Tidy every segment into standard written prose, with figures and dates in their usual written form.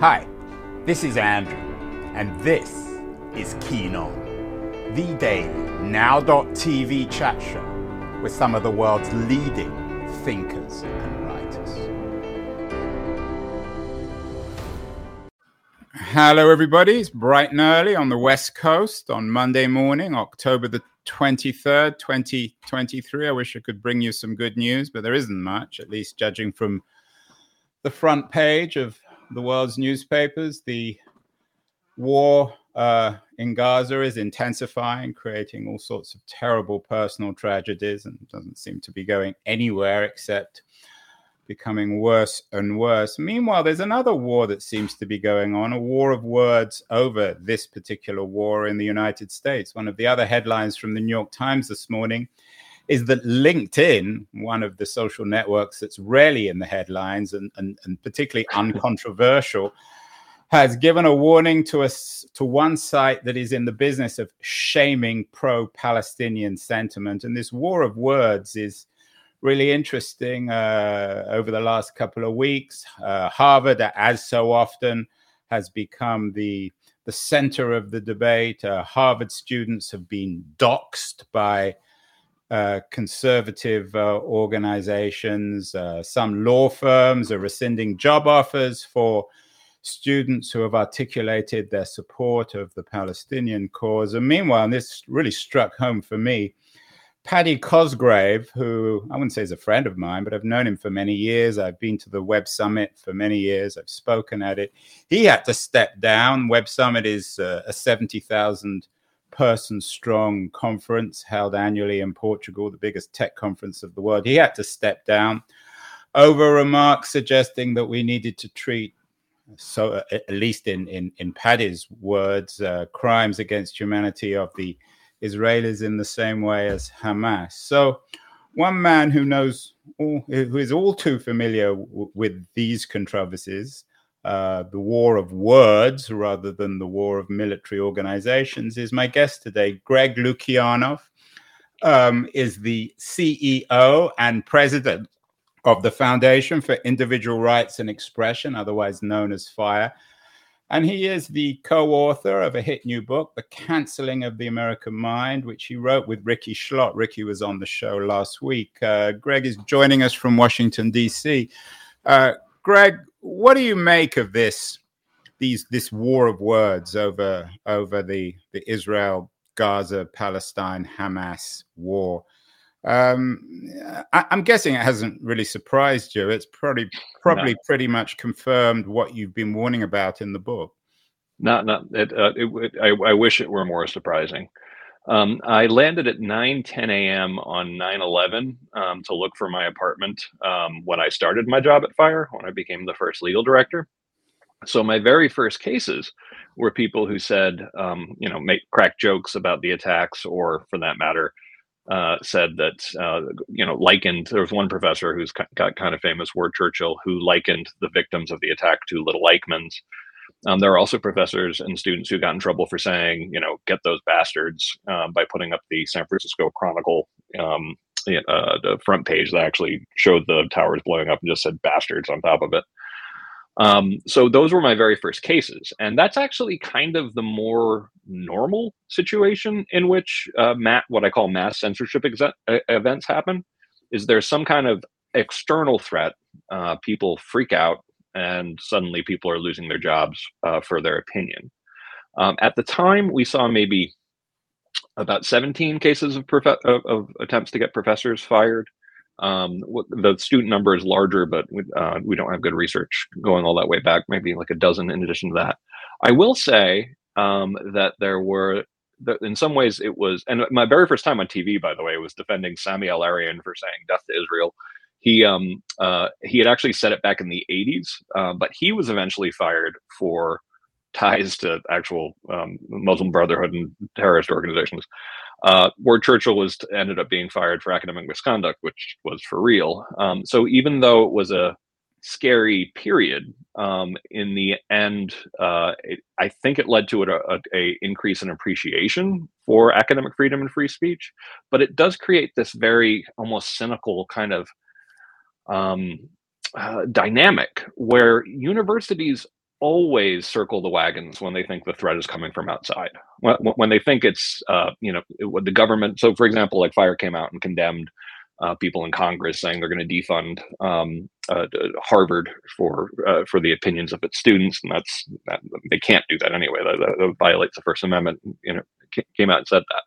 Hi, this is Andrew, and this is Keen On, the daily now.tv chat show with some of the world's leading thinkers and writers. Hello, everybody. It's bright and early on the West Coast on Monday morning, October the 23rd, 2023. I wish I could bring you some good news, but there isn't much, at least judging from the front page of the world's newspapers. The war in Gaza is intensifying, creating all sorts of terrible personal tragedies, and doesn't seem to be going anywhere except becoming worse and worse. Meanwhile, there's another war that seems to be going on, a war of words over this particular war in the United States. One of the other headlines from the New York Times this morning is that LinkedIn, one of the social networks that's rarely in the headlines and particularly uncontroversial, has given a warning to one site that is in the business of shaming pro-Palestinian sentiment. And this war of words is really interesting. Over the last couple of weeks, Harvard, as so often, has become the center of the debate. Harvard students have been doxxed by conservative organizations. Some law firms are rescinding job offers for students who have articulated their support of the Palestinian cause. And meanwhile, and this really struck home for me, Paddy Cosgrave, who I wouldn't say is a friend of mine, but I've known him for many years. I've been to the Web Summit for many years. I've spoken at it. He had to step down. Web Summit is a 70,000 person strong conference held annually in Portugal, the biggest tech conference of the world. He had to step down over remarks suggesting that we needed to treat, so at least in Paddy's words, crimes against humanity of the Israelis in the same way as Hamas. So one man who knows all, who is all too familiar with these controversies, the war of words rather than the war of military organizations, is my guest today. Greg Lukianoff is the CEO and president of the Foundation for Individual Rights and Expression, otherwise known as FIRE. And he is the co-author of a hit new book, The Canceling of the American Mind, which he wrote with Ricky Schlott. Ricky was on the show last week. Greg is joining us from Washington, D.C. Greg, what do you make of this war of words over the Israel-Gaza-Palestine-Hamas war? I'm guessing it hasn't really surprised you. It's probably pretty much confirmed what you've been warning about in the book. I wish it were more surprising. I landed at 9:10 a.m. on 9/11 to look for my apartment when I started my job at FIRE, when I became the first legal director. So my very first cases were people who said, crack jokes about the attacks, or for that matter, said that, likened, there was one professor who's got kind of famous, Ward Churchill, who likened the victims of the attack to little Eichmanns. There are also professors and students who got in trouble for saying, get those bastards, by putting up the San Francisco Chronicle, the front page that actually showed the towers blowing up and just said bastards on top of it. So those were my very first cases. And that's actually kind of the more normal situation in which what I call mass censorship events happen, is there's some kind of external threat. People freak out, and suddenly people are losing their jobs for their opinion. At the time, we saw maybe about 17 cases of attempts to get professors fired. The student number is larger, but we don't have good research going all that way back, maybe like a dozen in addition to that. I will say that there were, in some ways it was, and my very first time on TV, by the way, was defending Sami Al-Arian for saying death to Israel. He had actually said it back in the 80s, but he was eventually fired for ties to actual Muslim Brotherhood and terrorist organizations. Ward Churchill ended up being fired for academic misconduct, which was for real. So even though it was a scary period, in the end, I think it led to an increase in appreciation for academic freedom and free speech. But it does create this very almost cynical kind of dynamic where universities always circle the wagons when they think the threat is coming from outside. When they think it's, the government. So, for example, like FIRE came out and condemned people in Congress saying they're going to defund Harvard for the opinions of its students, and that they can't do that anyway. That violates the First Amendment. Came out and said that.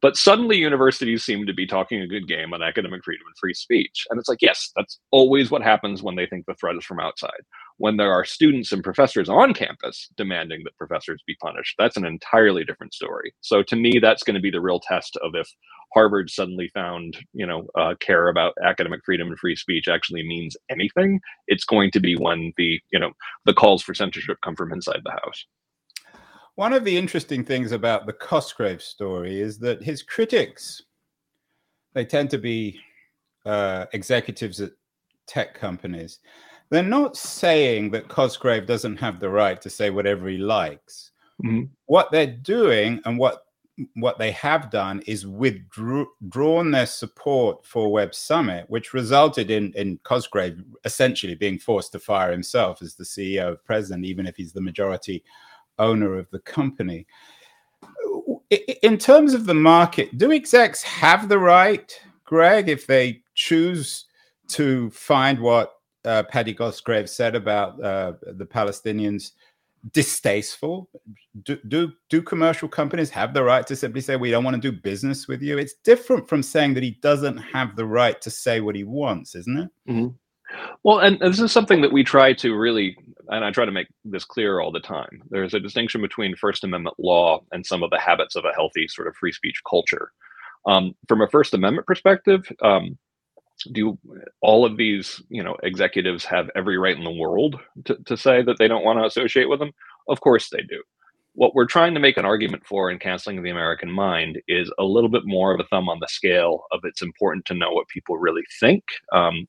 But suddenly universities seem to be talking a good game on academic freedom and free speech. And it's like, yes, that's always what happens when they think the threat is from outside. When there are students and professors on campus demanding that professors be punished, that's an entirely different story. So to me, that's going to be the real test of if Harvard suddenly found, care about academic freedom and free speech actually means anything. It's going to be when the calls for censorship come from inside the house. One of the interesting things about the Cosgrave story is that his critics, they tend to be executives at tech companies. They're not saying that Cosgrave doesn't have the right to say whatever he likes. Mm-hmm. What they're doing and what they have done is withdrawn their support for Web Summit, which resulted in Cosgrave essentially being forced to fire himself as the CEO of president, even if he's the majority owner of the company. In terms of the market, do execs have the right, Greg, if they choose to find what Paddy Cosgrave said about the Palestinians distasteful? Do commercial companies have the right to simply say, we don't want to do business with you? It's different from saying that he doesn't have the right to say what he wants, isn't it? Mm-hmm. Well, and this is something that we try to really, and I try to make this clear all the time. There's a distinction between First Amendment law and some of the habits of a healthy sort of free speech culture. From a First Amendment perspective, do all of these, executives have every right in the world to say that they don't want to associate with them? Of course they do. What we're trying to make an argument for in Canceling of the American Mind is a little bit more of a thumb on the scale of it's important to know what people really think.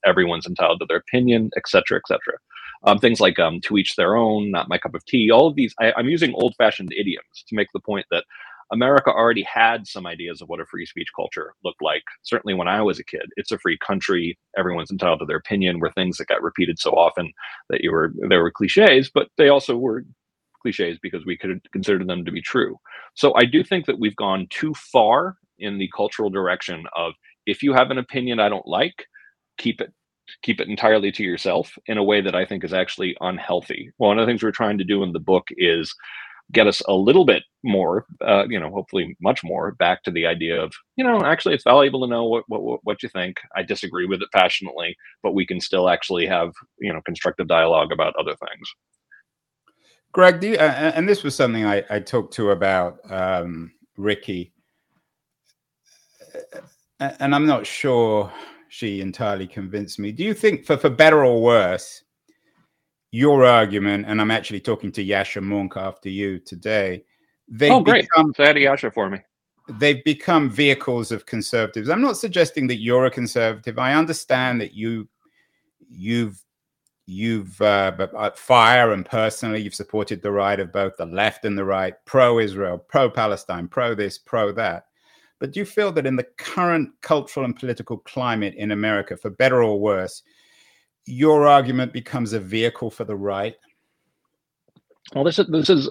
Everyone's entitled to their opinion, et cetera, et cetera. Things like to each their own, not my cup of tea. All of these, I'm using old-fashioned idioms to make the point that America already had some ideas of what a free speech culture looked like. Certainly when I was a kid, it's a free country. Everyone's entitled to their opinion were things that got repeated so often that there were cliches, but they also were cliches because we could consider them to be true. So I do think that we've gone too far in the cultural direction of, if you have an opinion I don't like, keep it entirely to yourself, in a way that I think is actually unhealthy. Well, one of the things we're trying to do in the book is get us a little bit more, hopefully much more, back to the idea of, actually it's valuable to know what you think. I disagree with it passionately, but we can still actually have, constructive dialogue about other things. Greg, do you, and this was something I talked to about Ricky, and I'm not sure she entirely convinced me. Do you think, for better or worse, your argument, and I'm actually talking to Yasha Monk after you today. Oh, great. Say to Yasha for me. They've become vehicles of conservatives. I'm not suggesting that you're a conservative. I understand that you've FIRE and personally you've supported the right of both the left and the right, pro-Israel, pro-Palestine, pro-this, pro-that. But do you feel that in the current cultural and political climate in America, for better or worse, your argument becomes a vehicle for the right? Well, this is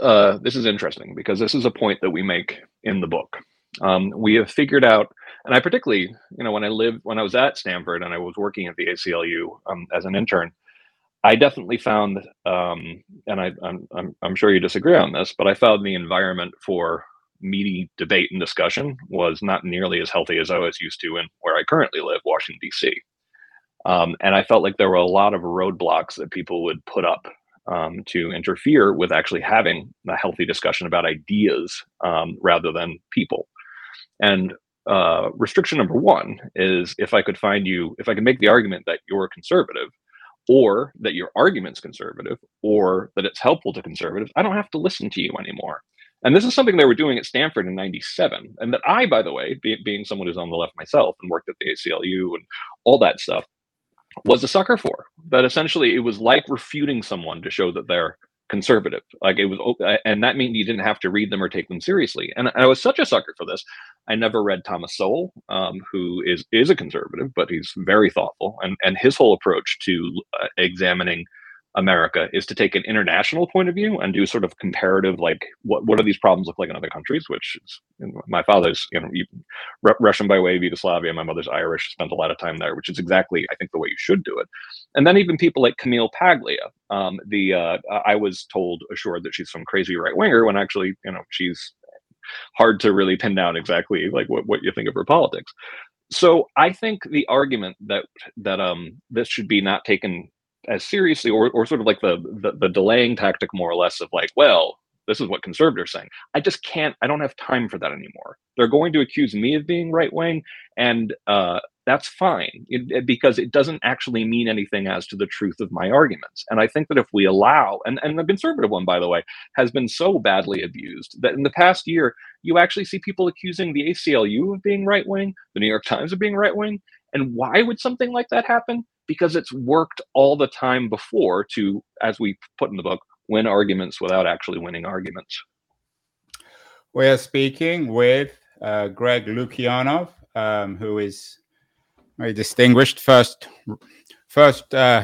interesting, because this is a point that we make in the book. We have figured out, and I particularly, when I was at Stanford and I was working at the ACLU as an intern, I definitely found, and I'm sure you disagree on this, but I found the environment for meaty debate and discussion was not nearly as healthy as I was used to in where I currently live, Washington, D.C. And I felt like there were a lot of roadblocks that people would put up to interfere with actually having a healthy discussion about ideas rather than people. And restriction number one is, if I could make the argument that you're a conservative, or that your argument's conservative, or that it's helpful to conservatives, I don't have to listen to you anymore. And this is something they were doing at Stanford in 97. And that I, by the way, being someone who's on the left myself and worked at the ACLU and all that stuff, was a sucker for. That essentially it was like refuting someone to show that they're conservative. Like it was, and that meant you didn't have to read them or take them seriously. And I was such a sucker for this. I never read Thomas Sowell, who is a conservative, but he's very thoughtful, and his whole approach to examining America is to take an international point of view and do sort of comparative, like, what do these problems look like in other countries, which is, my father's Russian by way of Yugoslavia, my mother's Irish, spent a lot of time there, which is exactly, I think, the way you should do it. And then even people like Camille Paglia, I was told, assured that she's some crazy right-winger when actually, she's hard to really pin down exactly like what you think of her politics. So I think the argument that this should be not taken as seriously, or sort of like the delaying tactic, more or less, of like, well, this is what conservatives are saying. I don't have time for that anymore. They're going to accuse me of being right wing, and that's fine, because it doesn't actually mean anything as to the truth of my arguments. And I think that if we allow, and the conservative one, by the way, has been so badly abused that in the past year, you actually see people accusing the ACLU of being right wing, the New York Times of being right wing. And why would something like that happen? Because it's worked all the time before to, as we put in the book, win arguments without actually winning arguments. We are speaking with Greg Lukianoff, who is very distinguished First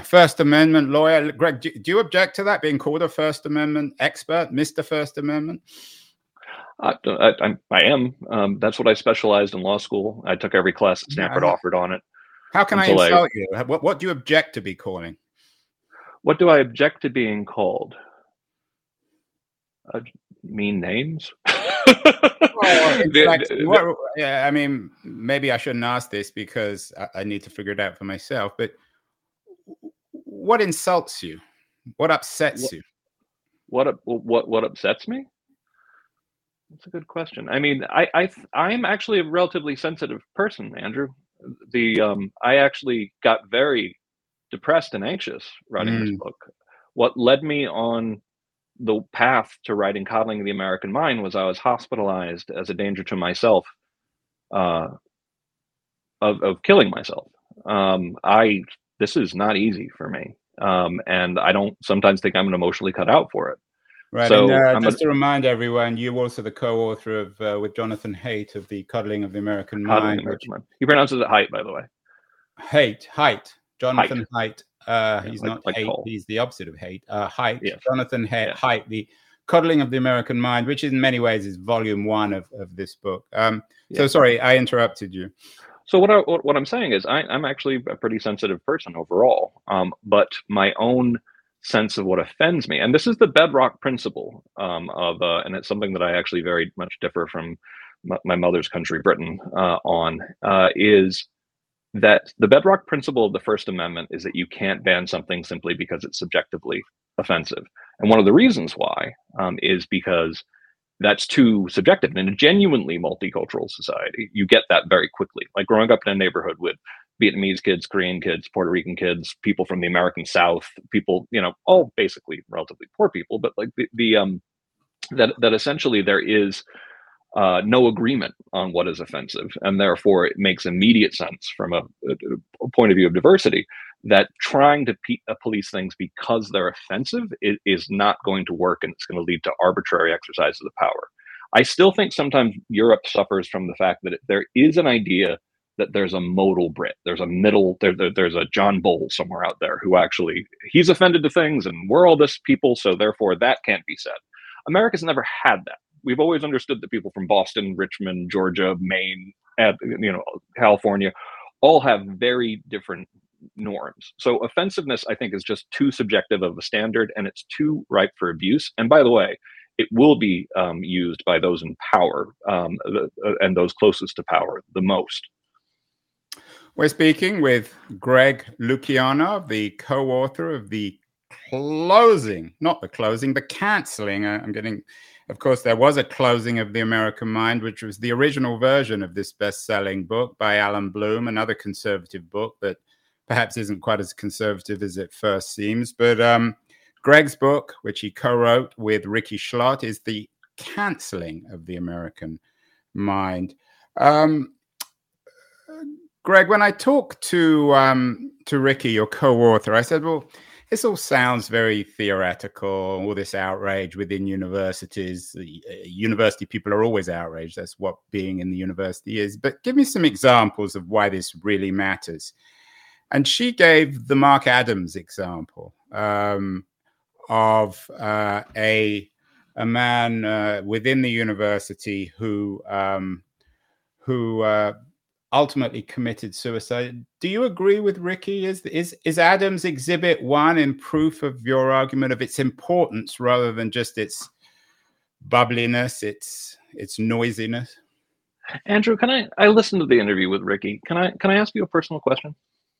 Amendment lawyer. Greg, do you object to that, being called a First Amendment expert, Mr. First Amendment? I am. That's what I specialized in law school. I took every class that Stanford offered on it. How can I insult you? What do you object to be calling? What do I object to being called? Mean names? Well, maybe I shouldn't ask this because I need to figure it out for myself, but what insults you? What upsets you? What upsets me? That's a good question. I mean, I'm actually a relatively sensitive person, Andrew. I actually got very depressed and anxious writing this book. What led me on the path to writing Coddling of the American Mind was I was hospitalized as a danger to myself of killing myself. This is not easy for me. And I don't sometimes think I'm emotionally cut out for it. Right. So, and just to remind everyone, you're also the co-author of with Jonathan Haidt of The Coddling of the American Mind. He pronounces it Haidt, by the way. Haidt. Jonathan Haidt. He's not like Haidt. He's the opposite of Haidt. Haidt. Yes. Jonathan Haidt. The Coddling of the American Mind, which in many ways is volume one of this book. So sorry, I interrupted you. So what I'm saying is I'm actually a pretty sensitive person overall, but my own sense of what offends me. And this is the bedrock principle and it's something that I actually very much differ from my mother's country, Britain, is that the bedrock principle of the First Amendment is that you can't ban something simply because it's subjectively offensive. And one of the reasons why is because that's too subjective. In a genuinely multicultural society, you get that very quickly. Like growing up in a neighborhood with Vietnamese kids, Korean kids, Puerto Rican kids, people from the American South, people, all basically relatively poor people, but like that essentially there is no agreement on what is offensive. And therefore it makes immediate sense from a point of view of diversity that trying to police things because they're offensive is not going to work, and it's going to lead to arbitrary exercise of the power. I still think sometimes Europe suffers from the fact that there is an idea that there's a modal Brit, there's a middle, there's a John Bull somewhere out there who actually, he's offended to things and we're all this people, so therefore that can't be said. America's never had that. We've always understood that people from Boston, Richmond, Georgia, Maine, California, all have very different norms. So offensiveness, I think, is just too subjective of a standard, and it's too ripe for abuse. And by the way, it will be used by those in power and those closest to power the most. We're speaking with Greg Lukianoff, the co-author of The Canceling. Of course, there was a Closing of the American Mind, which was the original version of this best-selling book by Alan Bloom, another conservative book that perhaps isn't quite as conservative as it first seems. But Greg's book, which he co-wrote with Ricky Schlott, is The Canceling of the American Mind. Greg, when I talked to Ricky, your co-author, I said, well, this all sounds very theoretical, all this outrage within universities. University people are always outraged. That's what being in the university is. But give me some examples of why this really matters. And she gave the Mark Adams example of a man within the university who ultimately committed suicide. Do you agree with Ricky? Is Adams Exhibit 1 in proof of your argument of its importance rather than just its bubbliness, its noisiness? Andrew, can I listened to the interview with Ricky. Can I ask you a personal question?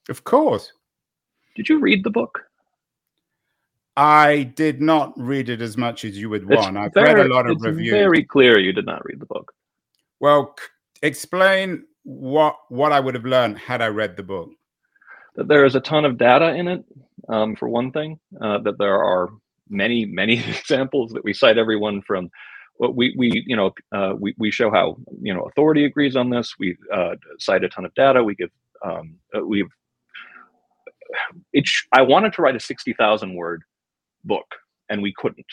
Of course. Did you read the book? I did not read it as much as you would want. I've read a lot of reviews. It's very clear you did not read the book. Well, explain what I would have learned had I read the book. That there is a ton of data in it, for one thing. That there are many, many examples that we cite everyone from. We show how, authority agrees on this. We cite a ton of data. We give, I wanted to write a 60,000 word book and we couldn't.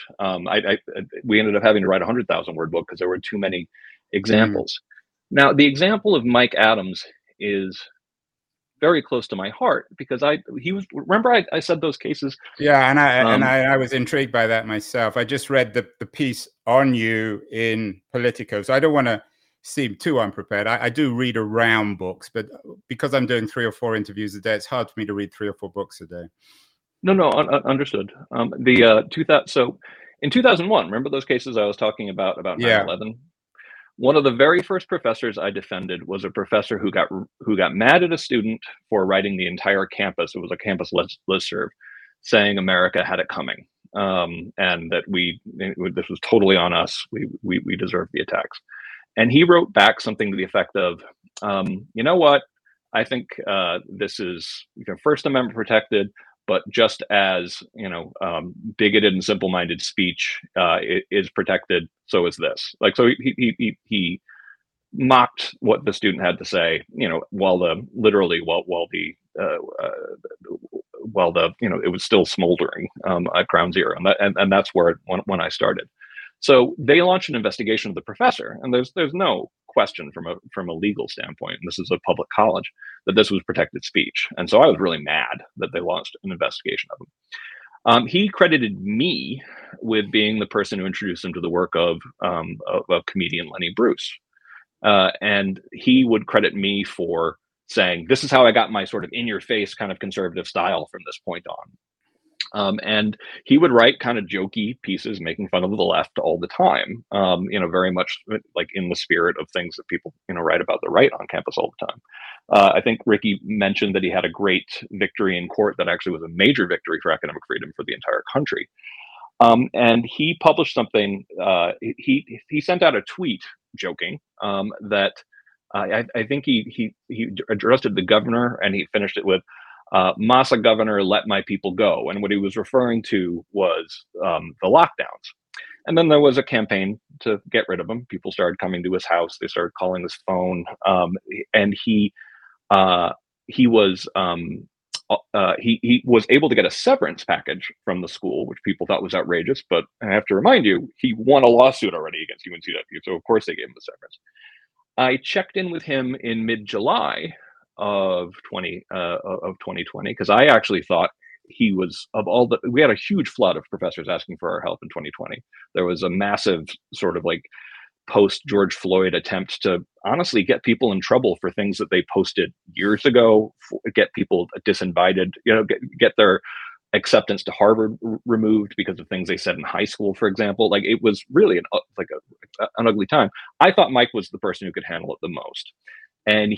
We ended up having to write a 100,000 word book because there were too many examples. Mm. Now, the example of Mike Adams is very close to my heart because I said those cases. Yeah. And I was intrigued by that myself. I just read the piece on you in Politico. So I don't want to seem too unprepared. I do read around books, but because I'm doing 3 or 4 interviews a day, it's hard for me to read 3 or 4 books a day. No, understood. So in 2001, remember those cases I was talking about 9/11? Yeah. One of the very first professors I defended was a professor who got mad at a student for writing the entire campus. It was a campus listserv saying America had it coming, and that this was totally on us. We deserved the attacks. And he wrote back something to the effect of, you know what, I think this is First Amendment protected, but just as bigoted and simple-minded speech is protected, so is this. So he mocked what the student had to say, while it was still smoldering at ground zero, and that's where when I started. So they launched an investigation of the professor, and there's no question from a legal standpoint, and this is a public college, that this was protected speech. And so I was really mad that they launched an investigation of him. He credited me with being the person who introduced him to the work of comedian Lenny Bruce. And he would credit me for saying, this is how I got my sort of in-your-face kind of conservative style from this point on. And he would write kind of jokey pieces making fun of the left all the time, very much like in the spirit of things that people, write about the right on campus all the time. I think Ricky mentioned that he had a great victory in court that actually was a major victory for academic freedom for the entire country. And he published something, he sent out a tweet joking that I think he addressed it to the governor, and he finished it with, "Massa governor, let my people go." And what he was referring to was the lockdowns. And then there was a campaign to get rid of him. People started coming to his house. They started calling his phone. And he was able to get a severance package from the school, which people thought was outrageous. But I have to remind you, he won a lawsuit already against UNCW. So of course they gave him the severance. I checked in with him in mid-July of 2020, because I actually thought he was we had a huge flood of professors asking for our help in 2020. There was a massive sort of post George Floyd attempt to honestly get people in trouble for things that they posted years ago, get people disinvited, get their acceptance to Harvard removed because of things they said in high school, for example. It was really an ugly time. I thought Mike was the person who could handle it the most. And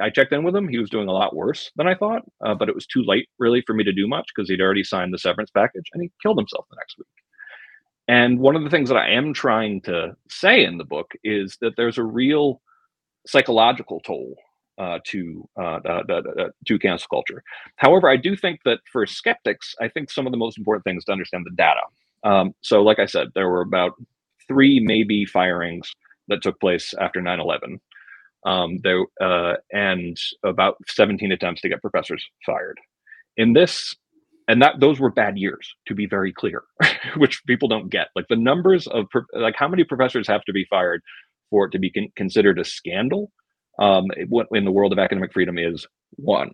I checked in with him. He was doing a lot worse than I thought, but it was too late really for me to do much because he'd already signed the severance package, and he killed himself the next week. And one of the things that I am trying to say in the book is that there's a real psychological toll to cancel culture. However, I do think that for skeptics, I think some of the most important thing is to understand the data. So like I said, there were about 3 maybe firings that took place after 9/11. And about 17 attempts to get professors fired in this, and that those were bad years, to be very clear, which people don't get. The numbers of how many professors have to be fired for it to be considered a scandal in the world of academic freedom is 1.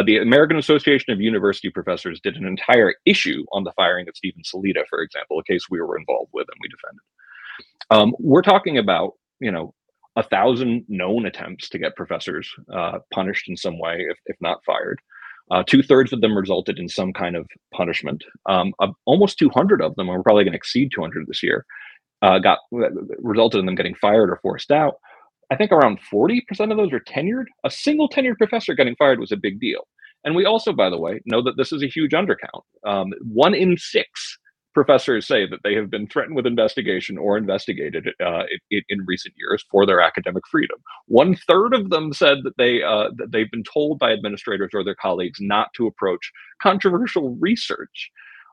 The American Association of University Professors did an entire issue on the firing of Stephen Salida, for example, a case we were involved with and we defended. We're talking about, 1,000 known attempts to get professors punished in some way, if not fired. 2/3 of them resulted in some kind of punishment. Almost 200 of them, and we're probably going to exceed 200 this year, resulted in them getting fired or forced out. I think around 40% of those are tenured. A single tenured professor getting fired was a big deal. And we also, by the way, know that this is a huge undercount. 1 in 6 professors say that they have been threatened with investigation or investigated in recent years for their academic freedom. 1/3 of them said that they've been told by administrators or their colleagues not to approach controversial research.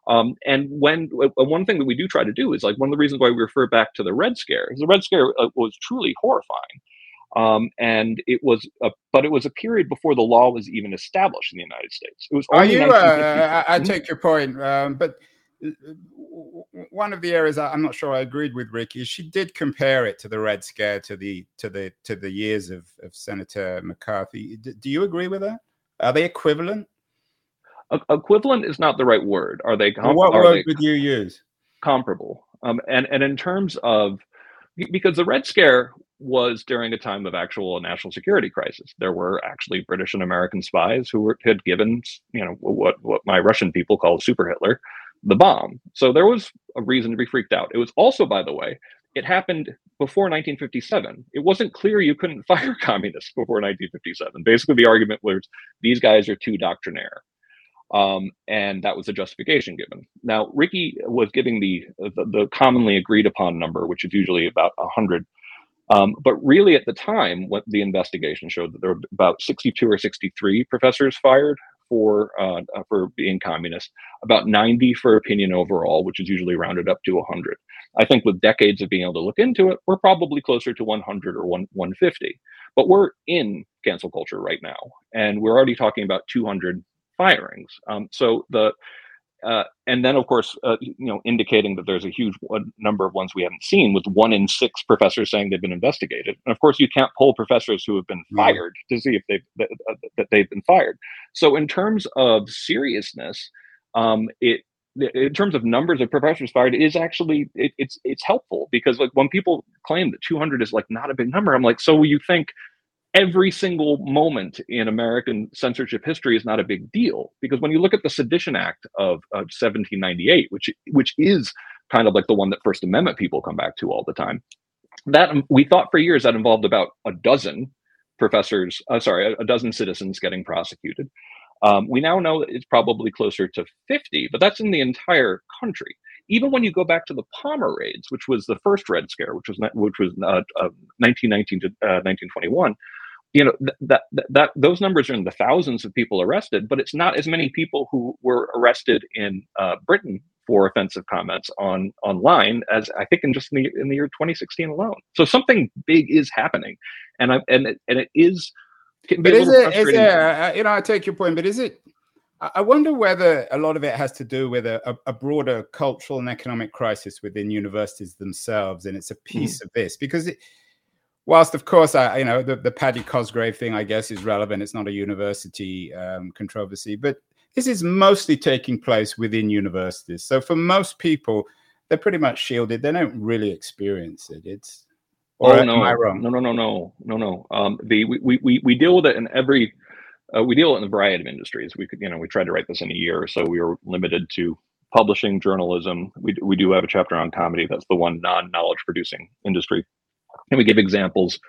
And one thing that we do try to do is, like, one of the reasons why we refer back to the Red Scare is the Red Scare was truly horrifying. And it was, but it was a period before the law was even established in the United States. It was only 1950s. I take your point, but one of the areas I'm not sure I agreed with Ricky, she did compare it to the Red Scare to the years of Senator McCarthy. Do you agree with that? Are they equivalent? Equivalent is not the right word. Are they? What word would you use? Comparable. And in terms of, because the Red Scare was during a time of actual national security crisis. There were actually British and American spies who had given, what my Russian people called Super Hitler, the bomb. So there was a reason to be freaked out. It was also, by the way, it happened before 1957. It wasn't clear you couldn't fire communists before 1957. Basically, the argument was these guys are too doctrinaire. And that was a justification given. Now, Ricky was giving the commonly agreed upon number, which is usually about 100. But really at the time, what the investigation showed that there were about 62 or 63 professors fired for being communist, about 90 for opinion overall, which is usually rounded up to 100. I think with decades of being able to look into it, we're probably closer to 100 or 150. But we're in cancel culture right now, and we're already talking about 200 firings. And then, of course, indicating that there's a huge number of ones we haven't seen, with 1 in 6 professors saying they've been investigated. And of course, you can't poll professors who have been fired to see if they've been fired. So in terms of seriousness, in terms of numbers of professors fired, it is actually it's helpful, because, like, when people claim that 200 is, like, not a big number, I'm like, so you think every single moment in American censorship history is not a big deal? Because when you look at the Sedition Act of 1798, which is kind of like the one that First Amendment people come back to all the time, that we thought for years that involved about a dozen citizens getting prosecuted. We now know that it's probably closer to 50, but that's in the entire country. Even when you go back to the Palmer raids, which was the first Red Scare, which was 1919 to 1921, that those numbers are in the thousands of people arrested, but it's not as many people who were arrested in Britain for offensive comments online as I think in the year 2016 alone. So something big is happening, and it is. But is it? I take your point, but is it? I wonder whether a lot of it has to do with a broader cultural and economic crisis within universities themselves, and it's a piece of this. Because whilst, of course, the Paddy Cosgrave thing, I guess, is relevant. It's not a university controversy, but this is mostly taking place within universities. So for most people, they're pretty much shielded. They don't really experience it. It's am I wrong? No. We deal with it in every. We deal in a variety of industries. We tried to write this in a year, so we were limited to publishing, journalism. We do have a chapter on comedy. That's the one non-knowledge producing industry, and we give examples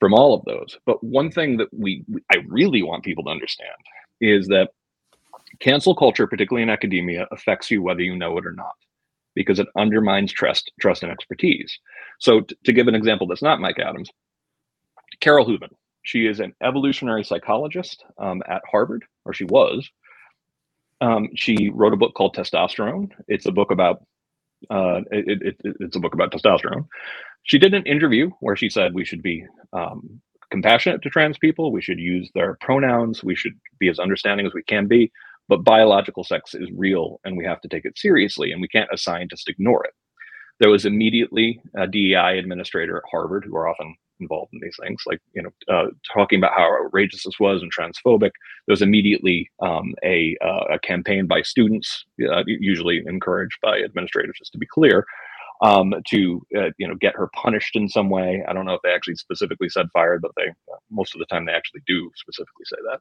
from all of those. But one thing that I really want people to understand is that cancel culture, particularly in academia, affects you whether you know it or not, because it undermines trust and expertise. So to give an example that's not Mike Adams, Carol Hooven. She is an evolutionary psychologist at Harvard, or she was. She wrote a book called Testosterone. It's a book about testosterone. She did an interview where she said we should be compassionate to trans people. We should use their pronouns. We should be as understanding as we can be. But biological sex is real, and we have to take it seriously, and we can't, as scientists, ignore it. There was immediately a DEI administrator at Harvard, who are often involved in these things, like, you know, talking about how outrageous this was and transphobic. There's immediately a campaign by students, usually encouraged by administrators, just to be clear, to you know, get her punished in some way. I don't know if they actually specifically said fired, but they, most of the time, they actually do specifically say that.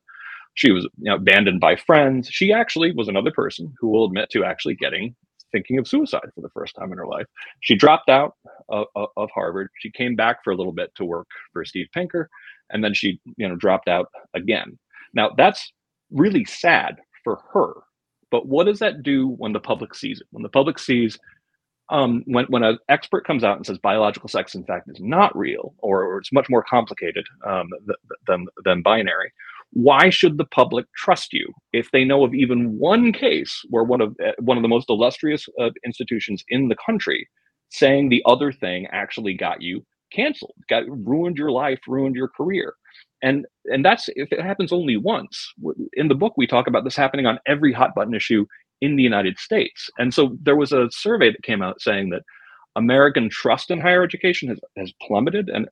She was, you know, abandoned by friends. She actually was another person who will admit to actually thinking of suicide for the first time in her life. She dropped out of Harvard. She came back for a little bit to work for Steve Pinker, and then she, you know, dropped out again. Now, that's really sad for her, but what does that do when the public sees it? When the public sees, when an expert comes out and says biological sex, in fact, is not real, or it's much more complicated than binary, why should the public trust you if they know of even one case where one of the most illustrious institutions in the country saying the other thing actually got you canceled, ruined your life, ruined your career? And that's if it happens only once. In the book, we talk about this happening on every hot button issue in the United States. And so there was a survey that came out saying that American trust in higher education has plummeted, and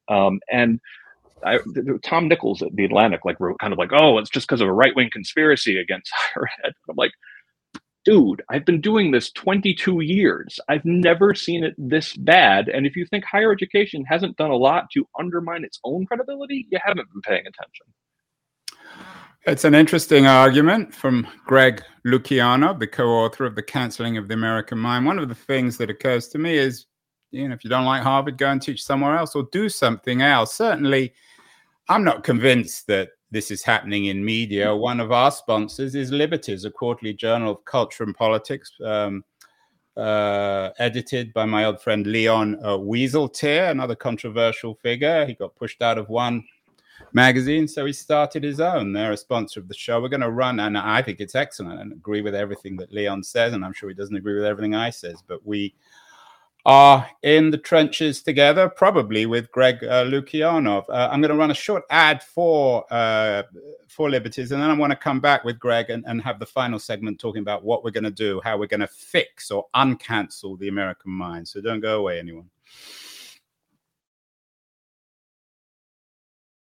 Tom Nichols at The Atlantic wrote kind of like, oh, it's just because of a right-wing conspiracy against higher ed. I'm like, dude, I've been doing this 22 years. I've never seen it this bad. And if you think higher education hasn't done a lot to undermine its own credibility, you haven't been paying attention. It's an interesting argument from Greg Lukianoff, the co-author of The Canceling of the American Mind. One of the things that occurs to me is, you know, if you don't like Harvard, go and teach somewhere else or do something else. Certainly, I'm not convinced that this is happening in media. One of our sponsors is Liberties, a quarterly journal of culture and politics, edited by my old friend Leon Wieseltier, another controversial figure. He got pushed out of one magazine, so he started his own. They're a sponsor of the show. We're going to run, and I think it's excellent and agree with everything that Leon says, and I'm sure he doesn't agree with everything I says, but we are in the trenches together, probably with Greg Lukianoff. I'm going to run a short ad for Liberties, and then I want to come back with Greg and have the final segment talking about what we're going to do, how we're going to fix or uncancel the American mind. So don't go away, anyone.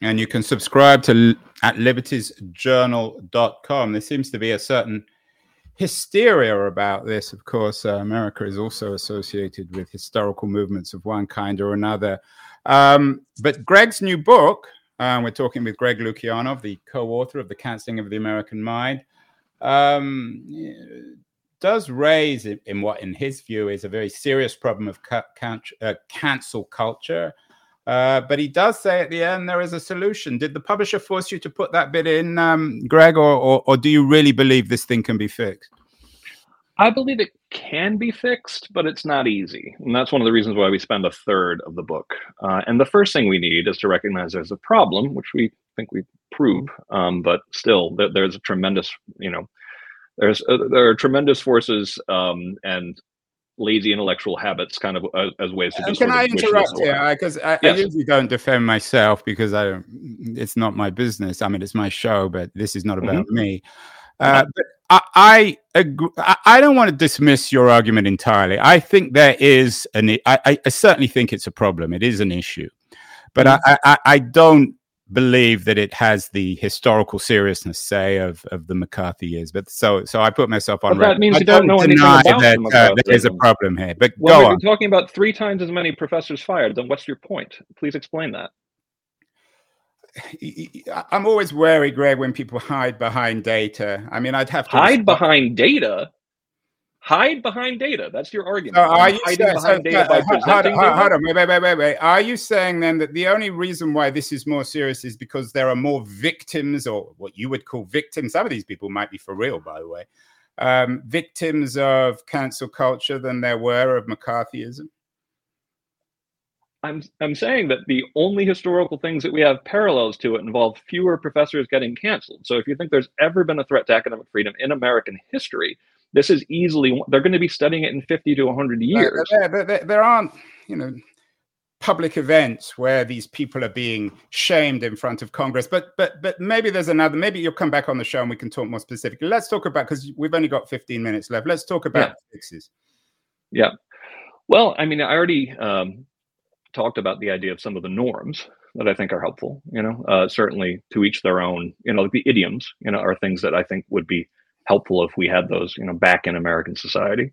And you can subscribe to at libertiesjournal.com. There seems to be a certain hysteria about this. Of course, America is also associated with historical movements of one kind or another. But Greg's new book, we're talking with Greg Lukianoff, the co-author of The Canceling of the American Mind, does raise, in what in his view is a very serious problem of cancel culture. But he does say at the end, there is a solution. Did the publisher force you to put that bit in, Greg, or do you really believe this thing can be fixed? I believe it can be fixed, but it's not easy. And that's one of the reasons why we spend a third of the book. And the first thing we need is to recognize there's a problem, which we think we prove. But still, there's a tremendous, you know, there are tremendous forces and lazy intellectual habits kind of as ways to just can I interrupt here, because I usually don't defend myself, because I don't, it's not my business. I mean, it's my show, but this is not about me. But I don't want to dismiss your argument entirely. I think there is I certainly think it's a problem. It is an issue, but I don't believe that it has the historical seriousness, say, of the McCarthy years. But so I put myself on record. I don't know deny that there is a problem here. But well, go on. You're talking about 3 times as many professors fired. Then what's your point? Please explain that. I'm always wary, Greg, when people hide behind data. I mean, I'd have to hide behind data. Hide behind data. That's your argument. Hold on, wait. Are you saying then that the only reason why this is more serious is because there are more victims, or what you would call victims? Some of these people might be for real, by the way. Victims of cancel culture than there were of McCarthyism? I'm saying that the only historical things that we have parallels to it involve fewer professors getting canceled. So if you think there's ever been a threat to academic freedom in American history, this is easily, they're going to be studying it in 50 to 100 years. But there aren't, you know, public events where these people are being shamed in front of Congress. But maybe there's another, maybe you'll come back on the show and we can talk more specifically. Let's talk about, because we've only got 15 minutes left. Let's talk about fixes. Yeah. Well, I mean, I already talked about the idea of some of the norms that I think are helpful, you know, certainly to each their own, you know, like the idioms, you know, are things that I think would be helpful if we had those, you know, back in American society.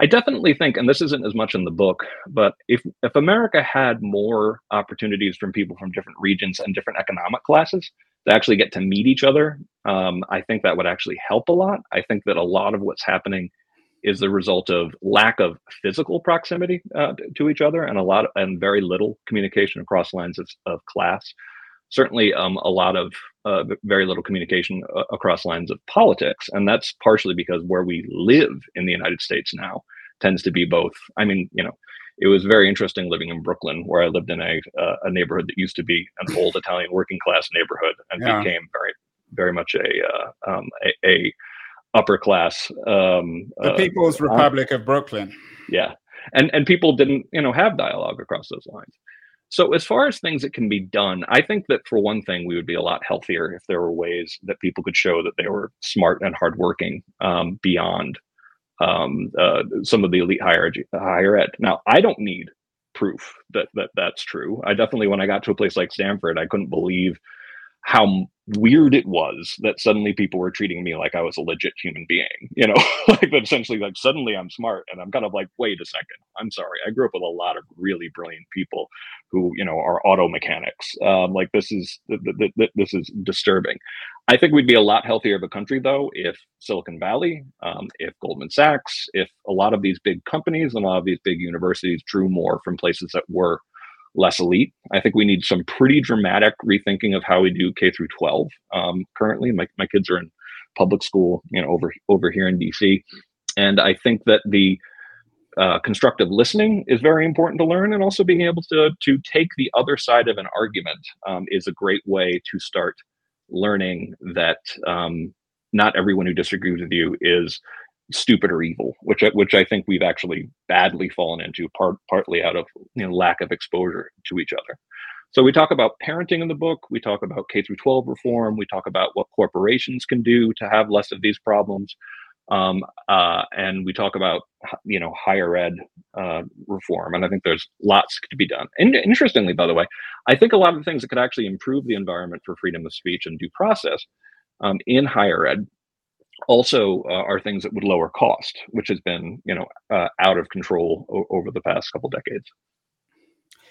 I definitely think, and this isn't as much in the book, but if America had more opportunities from people from different regions and different economic classes to actually get to meet each other, I think that would actually help a lot. I think that a lot of what's happening is the result of lack of physical proximity to each other and very little communication across lines of class. Certainly a lot of very little communication across lines of politics. And that's partially because where we live in the United States now tends to be both. I mean, you know, it was very interesting living in Brooklyn, where I lived in a neighborhood that used to be an old Italian working class neighborhood and became very, very much a upper class. The People's Republic of Brooklyn. Yeah. And people didn't, you know, have dialogue across those lines. So as far as things that can be done, I think that for one thing, we would be a lot healthier if there were ways that people could show that they were smart and hardworking beyond some of the elite higher ed. Now, I don't need proof that that's true. I definitely, when I got to a place like Stanford, I couldn't believe how weird it was that suddenly people were treating me like I was a legit human being, you know, like essentially like suddenly I'm smart. And I'm kind of like, wait a second, I'm sorry. I grew up with a lot of really brilliant people who, you know, are auto mechanics. Like this is disturbing. I think we'd be a lot healthier of a country though, if Silicon Valley, if Goldman Sachs, if a lot of these big companies and a lot of these big universities drew more from places that were less elite. I think we need some pretty dramatic rethinking of how we do K through 12. Currently, my kids are in public school, you know, over here in D.C., and I think that the constructive listening is very important to learn, and also being able to take the other side of an argument is a great way to start learning that not everyone who disagrees with you is stupid or evil, which I think we've actually badly fallen into, partly out of, you know, lack of exposure to each other. So we talk about parenting in the book. We talk about K through 12 reform. We talk about what corporations can do to have less of these problems, and we talk about, you know, higher ed reform. And I think there's lots to be done. And interestingly, by the way, I think a lot of the things that could actually improve the environment for freedom of speech and due process in higher ed also are things that would lower cost, which has been, you know, out of control over the past couple decades.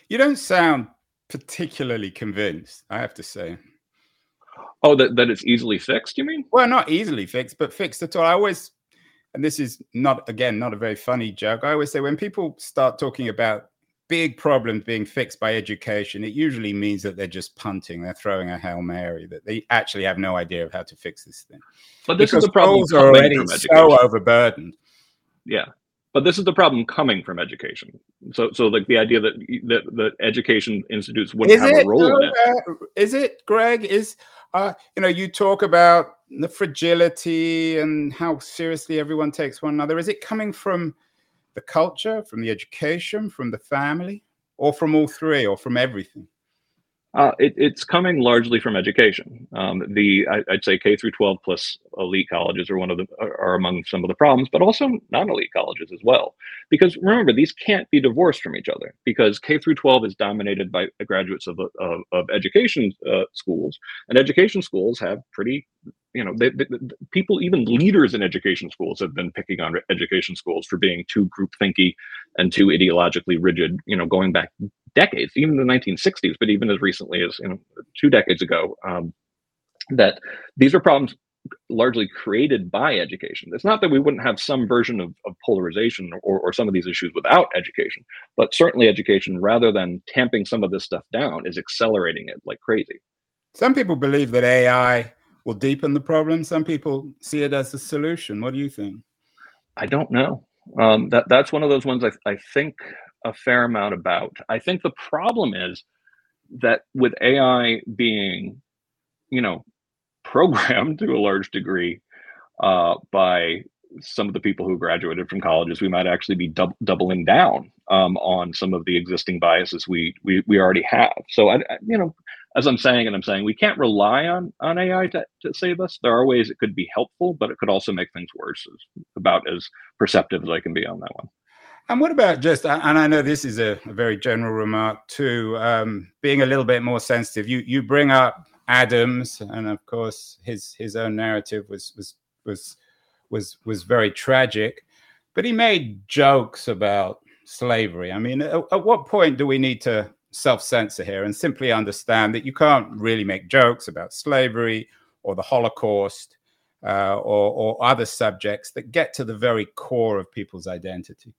You don't sound particularly convinced, I have to say. Oh, that it's easily fixed, you mean? Well, not easily fixed, but fixed at all. I always, and this is not a very funny joke, I always say when people start talking about big problems being fixed by education, it usually means that they're just punting, they're throwing a Hail Mary, that they actually have no idea of how to fix this thing. But this is the problem already so overburdened. Yeah, but this is the problem coming from education. So like the idea that education institutes wouldn't have a role in it. Is it, Greg? Is you know, you talk about the fragility and how seriously everyone takes one another. Is it coming from the culture, from the education, from the family, or from all three, or from everything? It's coming largely from education. I'd say K through 12 plus elite colleges are among some of the problems, but also non-elite colleges as well. Because remember, these can't be divorced from each other, because K through 12 is dominated by graduates of education schools, and education schools have pretty, you know, people, even leaders in education schools have been picking on education schools for being too groupthinky and too ideologically rigid, you know, going back decades, even the 1960s, but even as recently as, you know, 2 decades ago, that these are problems largely created by education. It's not that we wouldn't have some version of polarization or some of these issues without education, but certainly education, rather than tamping some of this stuff down, is accelerating it like crazy. Some people believe that AI will deepen the problem. Some people see it as a solution. What do you think? I don't know. That's one of those ones I think a fair amount about. I think the problem is that with AI being, you know, programmed to a large degree by some of the people who graduated from colleges, we might actually be doubling down on some of the existing biases we already have. So, As I'm saying, we can't rely on AI to save us. There are ways it could be helpful, but it could also make things worse. It's about as perceptive as I can be on that one. And what about just, and I know this is a very general remark too, being a little bit more sensitive. You bring up Adams, and of course his own narrative was very tragic, but he made jokes about slavery. I mean, at what point do we need to self-censor here and simply understand that you can't really make jokes about slavery or the Holocaust or other subjects that get to the very core of people's identity?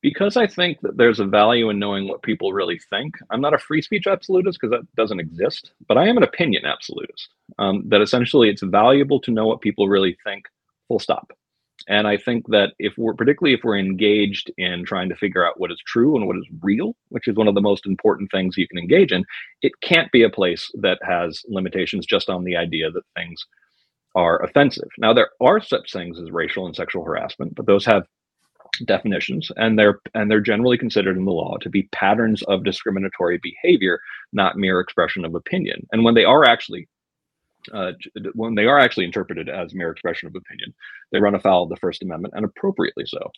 Because I think that there's a value in knowing what people really think. I'm not a free speech absolutist because that doesn't exist, but I am an opinion absolutist, that essentially it's valuable to know what people really think, full stop. And I think that if we're engaged in trying to figure out what is true and what is real, which is one of the most important things you can engage in, it can't be a place that has limitations just on the idea that things are offensive. Now, there are such things as racial and sexual harassment, but those have definitions, and they're generally considered in the law to be patterns of discriminatory behavior, not mere expression of opinion. And when they are actually interpreted as mere expression of opinion, they run afoul of the First Amendment, and appropriately so.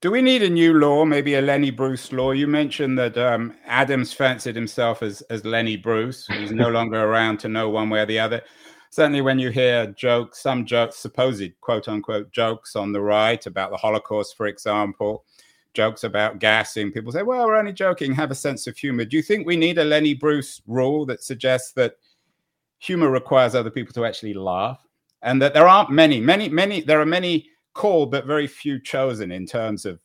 Do we need a new law, maybe a Lenny Bruce law? You mentioned that Adams fancied himself as Lenny Bruce. He's no longer around to know one way or the other. Certainly when you hear some jokes, supposed quote-unquote jokes on the right about the Holocaust, for example, jokes about gassing, people say, well, we're only joking, have a sense of humor. Do you think we need a Lenny Bruce rule that suggests that humor requires other people to actually laugh, and that there aren't many, there are many called, but very few chosen in terms of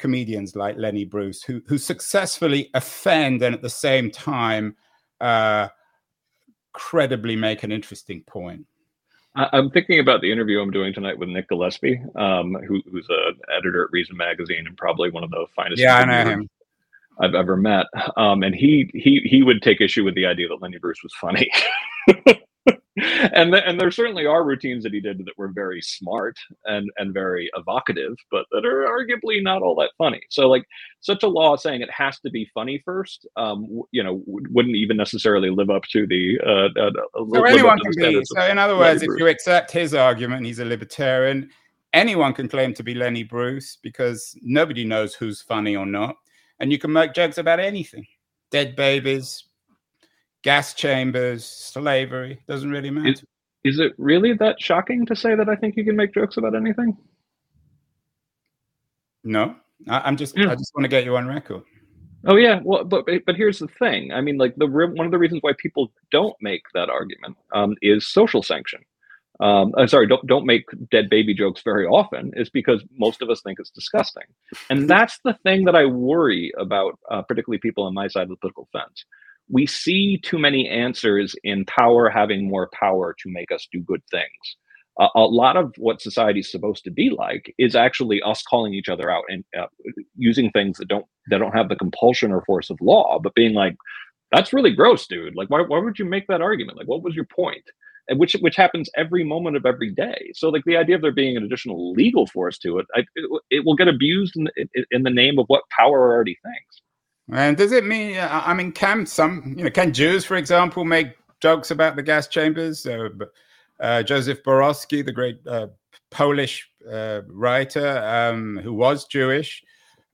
comedians like Lenny Bruce, who successfully offend and at the same time credibly make an interesting point? I'm thinking about the interview I'm doing tonight with Nick Gillespie, who's an editor at Reason Magazine and probably one of the finest. Yeah, I know him. I've ever met. And he would take issue with the idea that Lenny Bruce was funny. And there certainly are routines that he did that were very smart and very evocative, but that are arguably not all that funny. So like such a law saying it has to be funny first, wouldn't even necessarily live up to the... So anyone can be. So in other words, if you accept his argument, he's a libertarian, anyone can claim to be Lenny Bruce because nobody knows who's funny or not. And you can make jokes about anything. Dead babies, gas chambers, slavery, doesn't really matter. Is it really that shocking to say that I think you can make jokes about anything? No, I just want to get you on record. Oh yeah, well, but here's the thing. I mean, like one of the reasons why people don't make that argument is social sanction. Don't make dead baby jokes very often, is because most of us think it's disgusting. And that's the thing that I worry about, particularly people on my side of the political fence. We see too many answers in power having more power to make us do good things. A lot of what society is supposed to be like is actually us calling each other out and using things that don't have the compulsion or force of law, but being like, that's really gross, dude. Like, why would you make that argument? Like, what was your point? Which happens every moment of every day. So like the idea of there being an additional legal force to it, it will get abused in the name of what power already thinks. And does it mean, I mean, can Jews, for example, make jokes about the gas chambers? Joseph Borowski, the great Polish writer who was Jewish,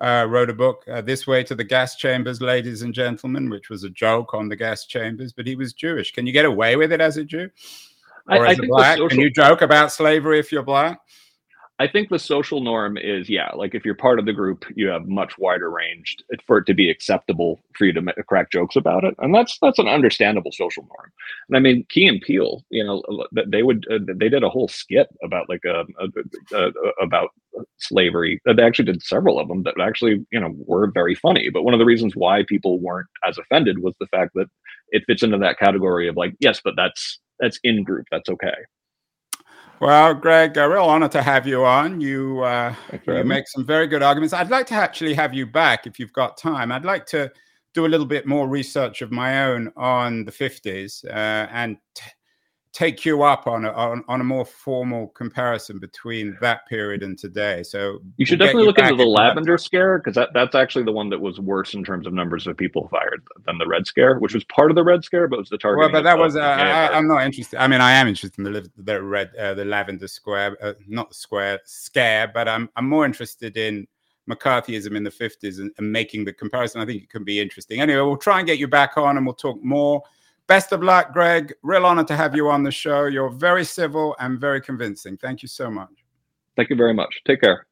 wrote a book, This Way to the Gas Chambers, Ladies and Gentlemen, which was a joke on the gas chambers, but he was Jewish. Can you get away with it as a Jew? Or as a Black? Can you joke about slavery if you're Black? I think the social norm is, like if you're part of the group, you have much wider range for it to be acceptable for you to crack jokes about it. And that's an understandable social norm. And I mean, Key and Peele, they did a whole skit about about slavery. They actually did several of them that actually, were very funny. But one of the reasons why people weren't as offended was the fact that it fits into that category of like, yes, but that's in group. That's okay. Well, Greg, a real honor to have you on. You make some very good arguments. I'd like to actually have you back if you've got time. I'd like to do a little bit more research of my own on the 50s and take you up on a more formal comparison between that period and today. So you should definitely look into the Lavender Scare, because that's actually the one that was worse in terms of numbers of people fired than the Red Scare, which was part of the Red Scare, but was the target. Well, but that was I'm not interested. I mean, I am interested in the Lavender Square, not the Scare, but I'm more interested in McCarthyism in the 50s and making the comparison. I think it can be interesting. Anyway, we'll try and get you back on, and we'll talk more. Best of luck, Greg. Real honor to have you on the show. You're very civil and very convincing. Thank you so much. Thank you very much. Take care.